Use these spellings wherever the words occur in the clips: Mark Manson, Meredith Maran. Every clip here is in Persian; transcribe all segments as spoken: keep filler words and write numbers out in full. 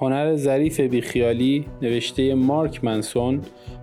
هنر ظریف بیخیالی نوشته مارک منسون،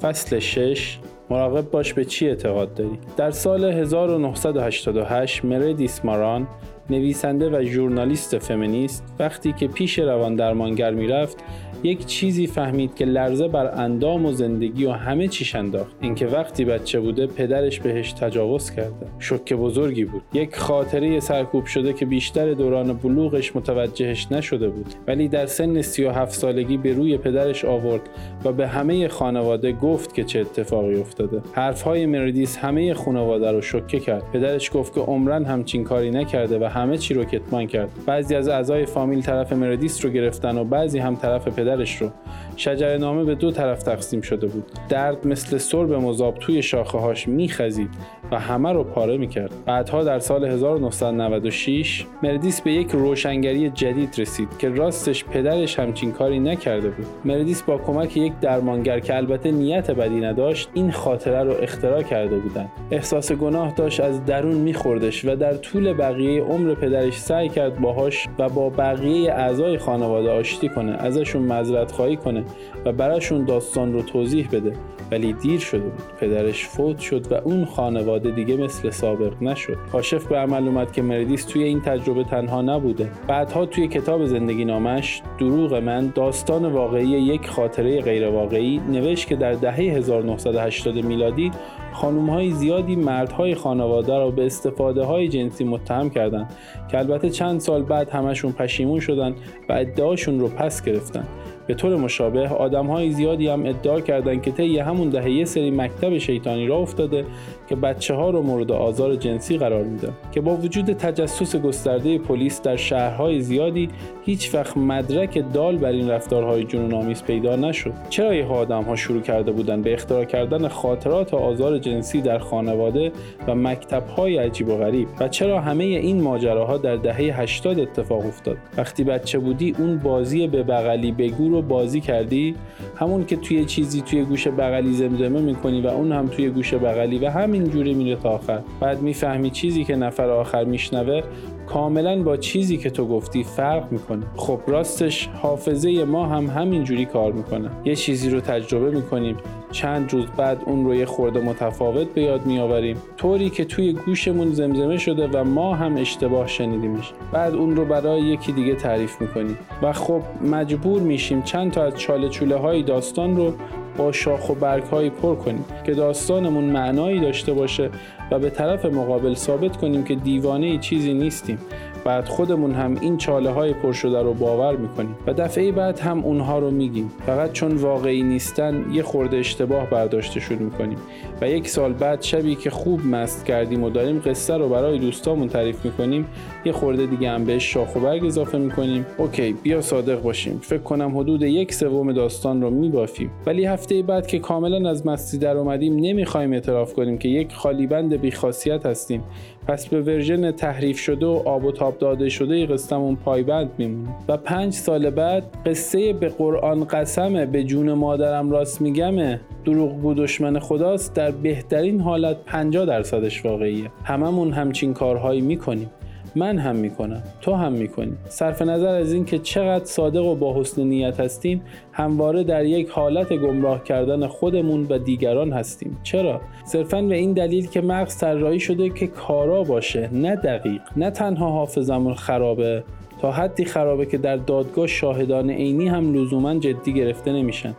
فصل شش، مراقب باش به چی اعتقاد داری. در سال هزار و نهصد و هشتاد و هشت مردیث ماران، نویسنده و ژورنالیست فمینیست، وقتی که پیش روان درمانگر میرفت یک چیزی فهمید که لرزه بر اندام و زندگی و همه چیش انداخت، اینکه وقتی بچه بوده پدرش بهش تجاوز کرده. شوک بزرگی بود، یک خاطره سرکوب شده که بیشتر دوران بلوغش متوجهش نشده بود، ولی در سن سی و هفت سالگی به روی پدرش آورد و به همه خانواده گفت که چه اتفاقی افتاده. حرفهای مردیث همه خانواده رو شوکه کرد. پدرش گفت که عمرن همچین کاری نکرده و همه چی رو کتمان کرد. بعضی از اعضای فامیل طرف مردیث رو گرفتن و بعضی هم طرف پدرش رو. شجره نامه به دو طرف تقسیم شده بود. درد مثل سرب مذاب توی شاخه هاش میخزید و همه رو پاره میکرد. بعدها در سال هزار و نهصد و نود و شش مردیث به یک روشنگری جدید رسید که راستش پدرش همچین کاری نکرده بود. مردیث با کمک یک درمانگر که البته نیت بدی نداشت این خاطره رو اختراع کرده بودند. احساس گناه داشت از درون میخوردش و در طول بقیه عمر پدرش سعی کرد باهاش و با بقیه اعضای خانواده آشتی کنه، ازشون معذرت خواهی کنه و براشون داستان رو توضیح بده، ولی دیر شده بود. پدرش فوت شد و اون خانواده دیگه مثل سابق نشد. کاشف به عمل اومد که مردیث توی این تجربه تنها نبوده. بعدها توی کتاب زندگی نامش دروغ من، داستان واقعی یک خاطره غیر واقعی، نوشت که در دهه هزار و نهصد و هشتاد میلادی خانم‌های زیادی مردهای خانواده را به استفاده‌های جنسی متهم کردند که البته چند سال بعد همشون پشیمون شدن و ادعاشون رو پس گرفتن. به طور مشابه آدم‌های زیادی هم ادعا کردند که طی همون دهه یه سری مکتب شیطانی را افتاده که بچه‌ها رو مورد آزار جنسی قرار میدن، که با وجود تجسس گسترده پلیس در شهرهای زیادی هیچ وقت مدرک دال بر این رفتارهای جنون‌آمیز پیدا نشد. چرا این آدم‌ها شروع کرده بودند به اختراع کردن خاطرات و آزار جنسی در خانواده و مکتب‌های عجیب و غریب؟ و چرا همه این ماجراها در دهه هشتاد اتفاق افتاد؟ وقتی بچه بودی اون بازی به بغلی بگو رو بازی کردی، همون که توی چیزی توی گوش بغلی زمزمه می‌کنی و اون هم توی گوش بغلی و هم اینجوری میره تا آخر. بعد میفهمی چیزی که نفر آخر میشنوه کاملا با چیزی که تو گفتی فرق میکنه. خب راستش حافظه ما هم همینجوری کار میکنه. یه چیزی رو تجربه میکنیم، چند روز بعد اون رو یه خورده متفاوت به یاد میآوریم، طوری که توی گوشمون زمزمه شده و ما هم اشتباه شنیدیمش. بعد اون رو برای یکی دیگه تعریف میکنیم و خب مجبور میشیم چند تا از چاله چوله های داستان رو با شاخ و برگ‌هایی پر کنیم که داستانمون معنایی داشته باشه و به طرف مقابل ثابت کنیم که دیوانه چیزی نیستیم. بعد خودمون هم این چاله های پر شده رو باور میکنیم و دفعه بعد هم اونها رو میگیم، فقط چون واقعی نیستن یه خورده اشتباه برداشتشون میکنیم و یک سال بعد شبی که خوب مست کردیم و داریم قصه رو برای دوستامون تعریف میکنیم یه خورده دیگه هم بهش شاخ و برگ اضافه میکنیم. اوکی، بیا صادق باشیم، فکر کنم حدود یک سوم داستان رو میبافیم، ولی هفته بعد که کاملا از مستی در اومدیم نمیخوایم اعتراف کنیم که یک خالیبند بی‌خاصیت هستیم، پس به ورژن تحریف شده و آب و تاب داده شده قصه‌مون پایبند میمونه. و پنج سال بعد قصه به قرآن قسمه، به جون مادرم راست میگمه، دروغگو دشمن خداست در بهترین حالت پنجاه درصدش واقعیه. هممون همچین کارهایی میکنیم، من هم میکنم، تو هم میکنی. صرف نظر از این که چقدر صادق و با حسن نیت هستیم همواره در یک حالت گمراه کردن خودمون و دیگران هستیم. چرا؟ صرفاً به این دلیل که مغز طراحی شده که کارا باشه، نه دقیق. نه تنها حافظمون خرابه، تا حدی خرابه که در دادگاه شاهدان عینی هم لزوماً جدی گرفته نمیشن،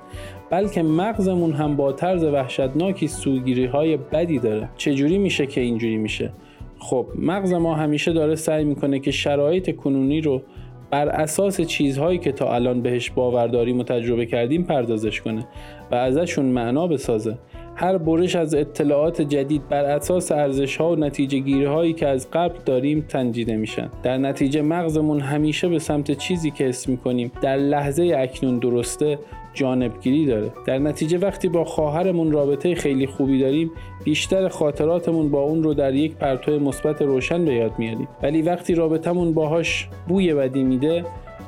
بلکه مغزمون هم با طرز وحشتناکی سوگیری‌های بدی داره. چجوری میشه که اینجوری میشه؟ خب مغز ما همیشه داره سعی میکنه که شرایط کنونی رو بر اساس چیزهایی که تا الان بهش باور داریم و تجربه کردیم پردازش کنه و ازشون معنا بسازه. هر برش از اطلاعات جدید بر اساس ارزش‌ها و نتیجه‌گیری‌هایی که از قبل داریم تنجیده میشن. در نتیجه مغزمون همیشه به سمت چیزی که حس می‌کنیم در لحظه اکنون درسته جانبگیری داره. در نتیجه وقتی با خواهرمون رابطه خیلی خوبی داریم بیشتر خاطراتمون با اون رو در یک پرتو مثبت روشن به یاد میاریم، ولی وقتی رابطمون باهاش بوی بدی میده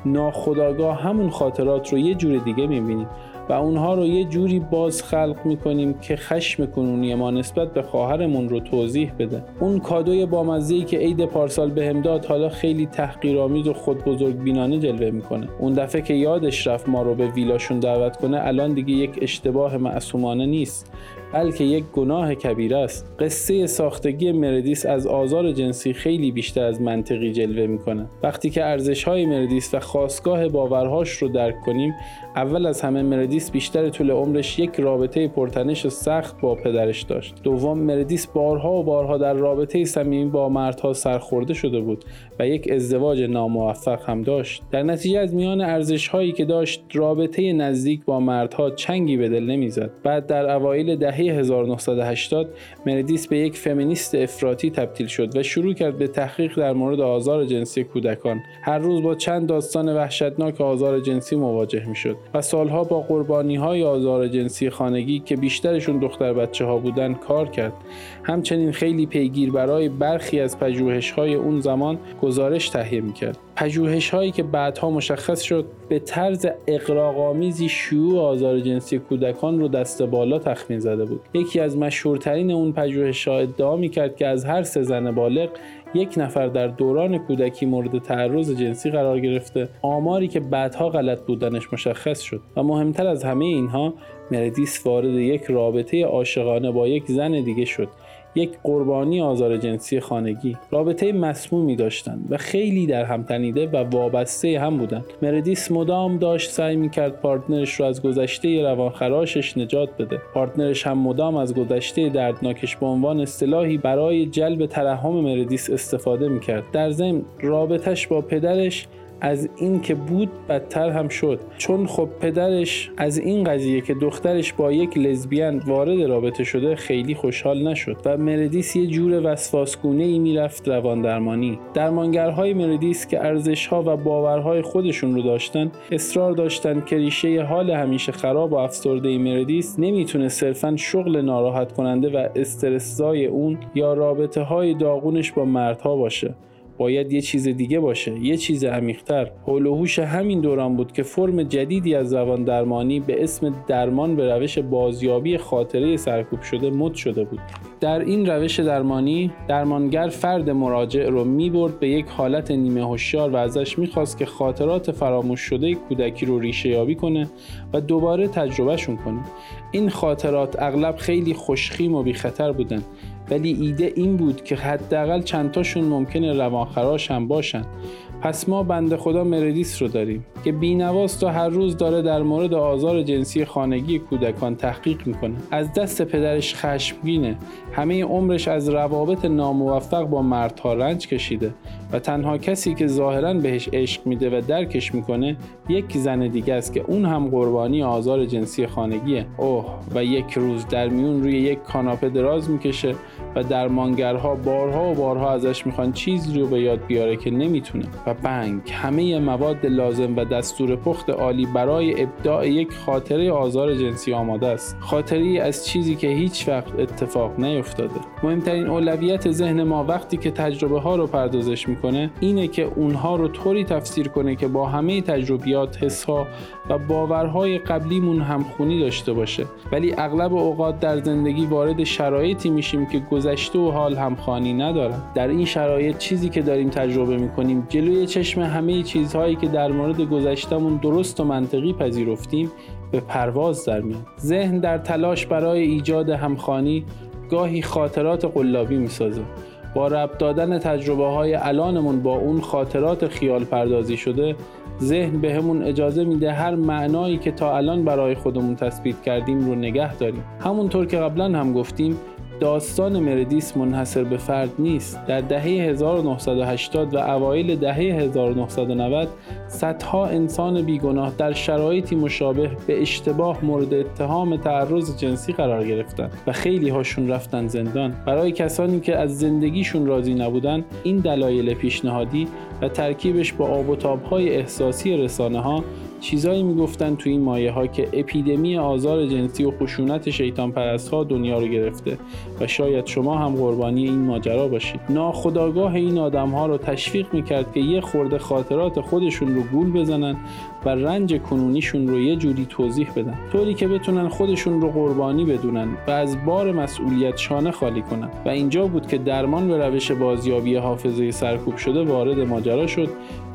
ناخودآگاه همون خاطرات رو یه جور دیگه میبینیم و اونها رو یه جوری باز خلق میکنیم که خشم کنونی ما نسبت به خواهرمون رو توضیح بده. اون کادوی بامزه‌ای که عید پارسال بهم داد حالا خیلی تحقیرآمیز و خودبزرگبینانه جلوه میکنه. اون دفعه که یادش رفت ما رو به ویلاشون دعوت کنه الان دیگه یک اشتباه معصومانه نیست، بلکه یک گناه کبیره است. قصه ساختگی مردیس از آزار جنسی خیلی بیشتر از منطقی جلوه میکنه. وقتی که ارزش‌های مردیس و خاستگاه باورهاش رو درک کنیم، اول از همه مردیس بیشتر طول عمرش یک رابطه پرتنش و سخت با پدرش داشت. دوم، مردیس بارها و بارها در رابطه صمیمی با مردها سرخورده شده بود و یک ازدواج ناموفق هم داشت. در نتیجه از میان ارزش‌هایی که داشت، رابطه نزدیک با مردها چنگی به دل نمیزد. بعد در اوایل دهه هزار و نهصد و هشتاد مردیس به یک فمینیست افراطی تبدیل شد و شروع کرد به تحقیق در مورد آزار جنسی کودکان. هر روز با چند داستان وحشتناک آزار جنسی مواجه میشد و سالها با قربانی‌های آزار جنسی خانگی که بیشترشون دختر بچه‌ها بودن کار کرد. همچنین خیلی پیگیر برای برخی از پژوهش‌های اون زمان گزارش تهیه می‌کرد. پژوهش‌هایی که بعدها مشخص شد به طرز اغراق‌آمیزی شیوع آزار جنسی کودکان رو دست بالا تخمین زده بود. یکی از مشهورترین اون پژوهش‌ها ادعا می‌کرد که از هر سه زن بالغ یک نفر در دوران کودکی مورد تعرض جنسی قرار گرفته، آماری که بعدها غلط بودنش مشخص شد. و مهمتر از همه اینها، مردیس وارد یک رابطه عاشقانه با یک زن دیگه شد، یک قربانی آزار جنسی خانگی. رابطه مسمومی داشتند و خیلی در هم تنیده و وابسته هم بودند. مردیس مدام داشت سعی میکرد پارتنرش رو از گذشته روانخراشش نجات بده. پارتنرش هم مدام از گذشته دردناکش به عنوان اصطلاحی برای جلب ترحم مردیس استفاده میکرد. در ضمن رابطش با پدرش از این که بود بدتر هم شد، چون خب پدرش از این قضیه که دخترش با یک لزبیان وارد رابطه شده خیلی خوشحال نشد و مردیس یه جور وسواسگونه‌ای میرفت روان درمانی. درمانگرهای مردیس که ارزش‌ها و باورهای خودشون رو داشتن اصرار داشتن که ریشه حال همیشه خراب و افسرده مردیس نمیتونه صرفاً شغل ناراحت کننده و استرس‌زای اون یا رابطه‌های داغونش با مردها باشه، باید یه چیز دیگه باشه، یه چیز عمیق‌تر. حول و هوش همین دوران بود که فرم جدیدی از روان درمانی به اسم درمان به روش بازیابی خاطره سرکوب شده مد شده بود. در این روش درمانی درمانگر فرد مراجع رو می‌برد به یک حالت نیمه هوشیار و ازش می‌خواست که خاطرات فراموش شده کودکی رو ریشه‌یابی کنه و دوباره تجربهشون کنه. این خاطرات اغلب خیلی خوشخیم و بی‌خطر بودن، ولی ایده این بود که حداقل چند تاشون ممکنه روانخراش هم باشن. پس ما بنده خدا مردیس رو داریم که بینواز تا هر روز داره در مورد آزار جنسی خانگی کودکان تحقیق میکنه. از دست پدرش خشمگینه. همه عمرش از روابط ناموفق با مردها رنج کشیده و تنها کسی که ظاهراً بهش عشق میده و درکش میکنه یک زن دیگه است که اون هم قربانی آزار جنسی خانگیه. اوه، و یک روز در میون روی یک کاناپه دراز میکشه و درمانگرها بارها و بارها ازش میخوان چیزی رو به یاد بیاره که نمیتونه. و بنگ، همه مواد لازم و دستور پخت عالی برای ابداع یک خاطره آزار جنسی آماده است. خاطره از چیزی که هیچ وقت اتفاق نیفتاده. مهمترین اولویت ذهن ما وقتی که تجربه ها رو پردازش میکنه اینه که اونها رو طوری تفسیر کنه که با همه تجربیات، حس ها و باورهای قبلیمون همخونی داشته باشه. ولی اغلب اوقات در زندگی وارد شرایطی میشیم که گذشته و حال همخوانی نداره. در این شرایط چیزی که داریم تجربه میکنیم جلوی چشم همه چیزهایی که در مورد گذشتمون درست و منطقی پذیرفتیم به پرواز در میاد. ذهن در تلاش برای ایجاد همخوانی گاهی خاطرات قلابی میسازه. با ربط دادن تجربه های الانمون با اون خاطرات خیال پردازی شده، ذهن بهمون اجازه میده هر معنایی که تا الان برای خودمون تثبیت کردیم رو نگه داریم. همونطور که قبلا هم گفتیم، داستان مردیس منحصر به فرد نیست. در دهه هزار و نهصد و هشتاد و اوایل دهه هزار و نهصد و نود صدها انسان بیگناه در شرایطی مشابه به اشتباه مورد اتهام تعرض جنسی قرار گرفتند و خیلی هاشون رفتن زندان. برای کسانی که از زندگیشون راضی نبودن، این دلایل پیشنهادی و ترکیبش با آب و تاب‌های احساسی رسانه‌ها چیزایی میگفتن تو این مایه ها که اپیدمی آزار جنسی و خشونت شیطان پرست ها دنیا رو گرفته و شاید شما هم قربانی این ماجرا باشید. ناخودآگاه این آدم ها رو تشویق میکرد که یه خورده خاطرات خودشون رو گول بزنن و رنج کنونیشون رو یه جوری توضیح بدن طوری که بتونن خودشون رو قربانی بدونن و از بار مسئولیت شانه خالی کنن. و اینجا بود که درمان به روش بازیابی حافظه سرکوب شده وارد ماجرا شد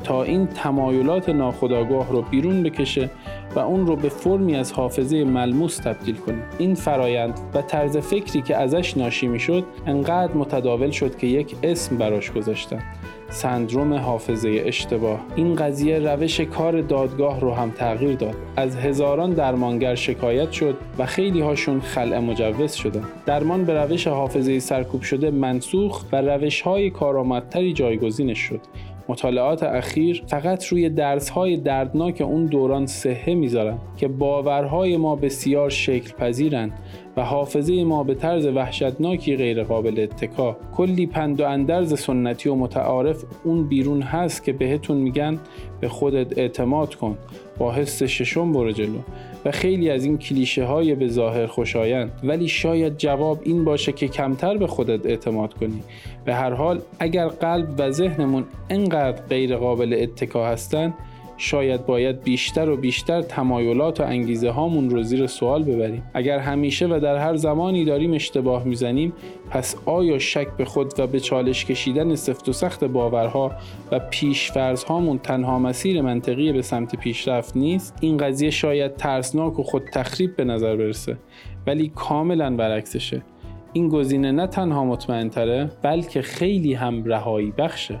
تا این تمایلات ناخودآگاه رو بیرون بکشه و اون رو به فرمی از حافظه ملموس تبدیل کنه. این فرایند و طرز فکری که ازش ناشی میشد انقدر متداول شد که یک اسم براش گذاشتن: سندروم حافظه اشتباه. این قضیه روش کار دادگاه رو هم تغییر داد. از هزاران درمانگر شکایت شد و خیلی هاشون خلع مجوز شدن. درمان به روش حافظه سرکوب شده منسوخ و روش‌های کارآمدتری جایگزینش شد. مطالعات اخیر فقط روی درس‌های دردناک اون دوران صحه می‌ذارن که باورهای ما بسیار شکل پذیرن و حافظه ما به طرز وحشتناکی غیر قابل اتکا. کلی پند و اندرز سنتی و متعارف اون بیرون هست که بهتون میگن به خودت اعتماد کن، با حس ششم برو جلو و خیلی از این کلیشه های به ظاهر خوشایند، ولی شاید جواب این باشه که کمتر به خودت اعتماد کنی. به هر حال اگر قلب و ذهنمون انقدر غیر قابل اتکا هستن، شاید باید بیشتر و بیشتر تمایلات و انگیزه هامون رو زیر سوال ببریم. اگر همیشه و در هر زمانی داریم اشتباه میزنیم، پس آیا شک به خود و به چالش کشیدن سفت و سخت باورها و پیشفرض هامون تنها مسیر منطقی به سمت پیشرفت نیست؟ این قضیه شاید ترسناک و خود تخریب به نظر برسه، ولی کاملا برعکسشه. این گزینه نه تنها مطمئن تره، بلکه خیلی هم رهایی بخشه.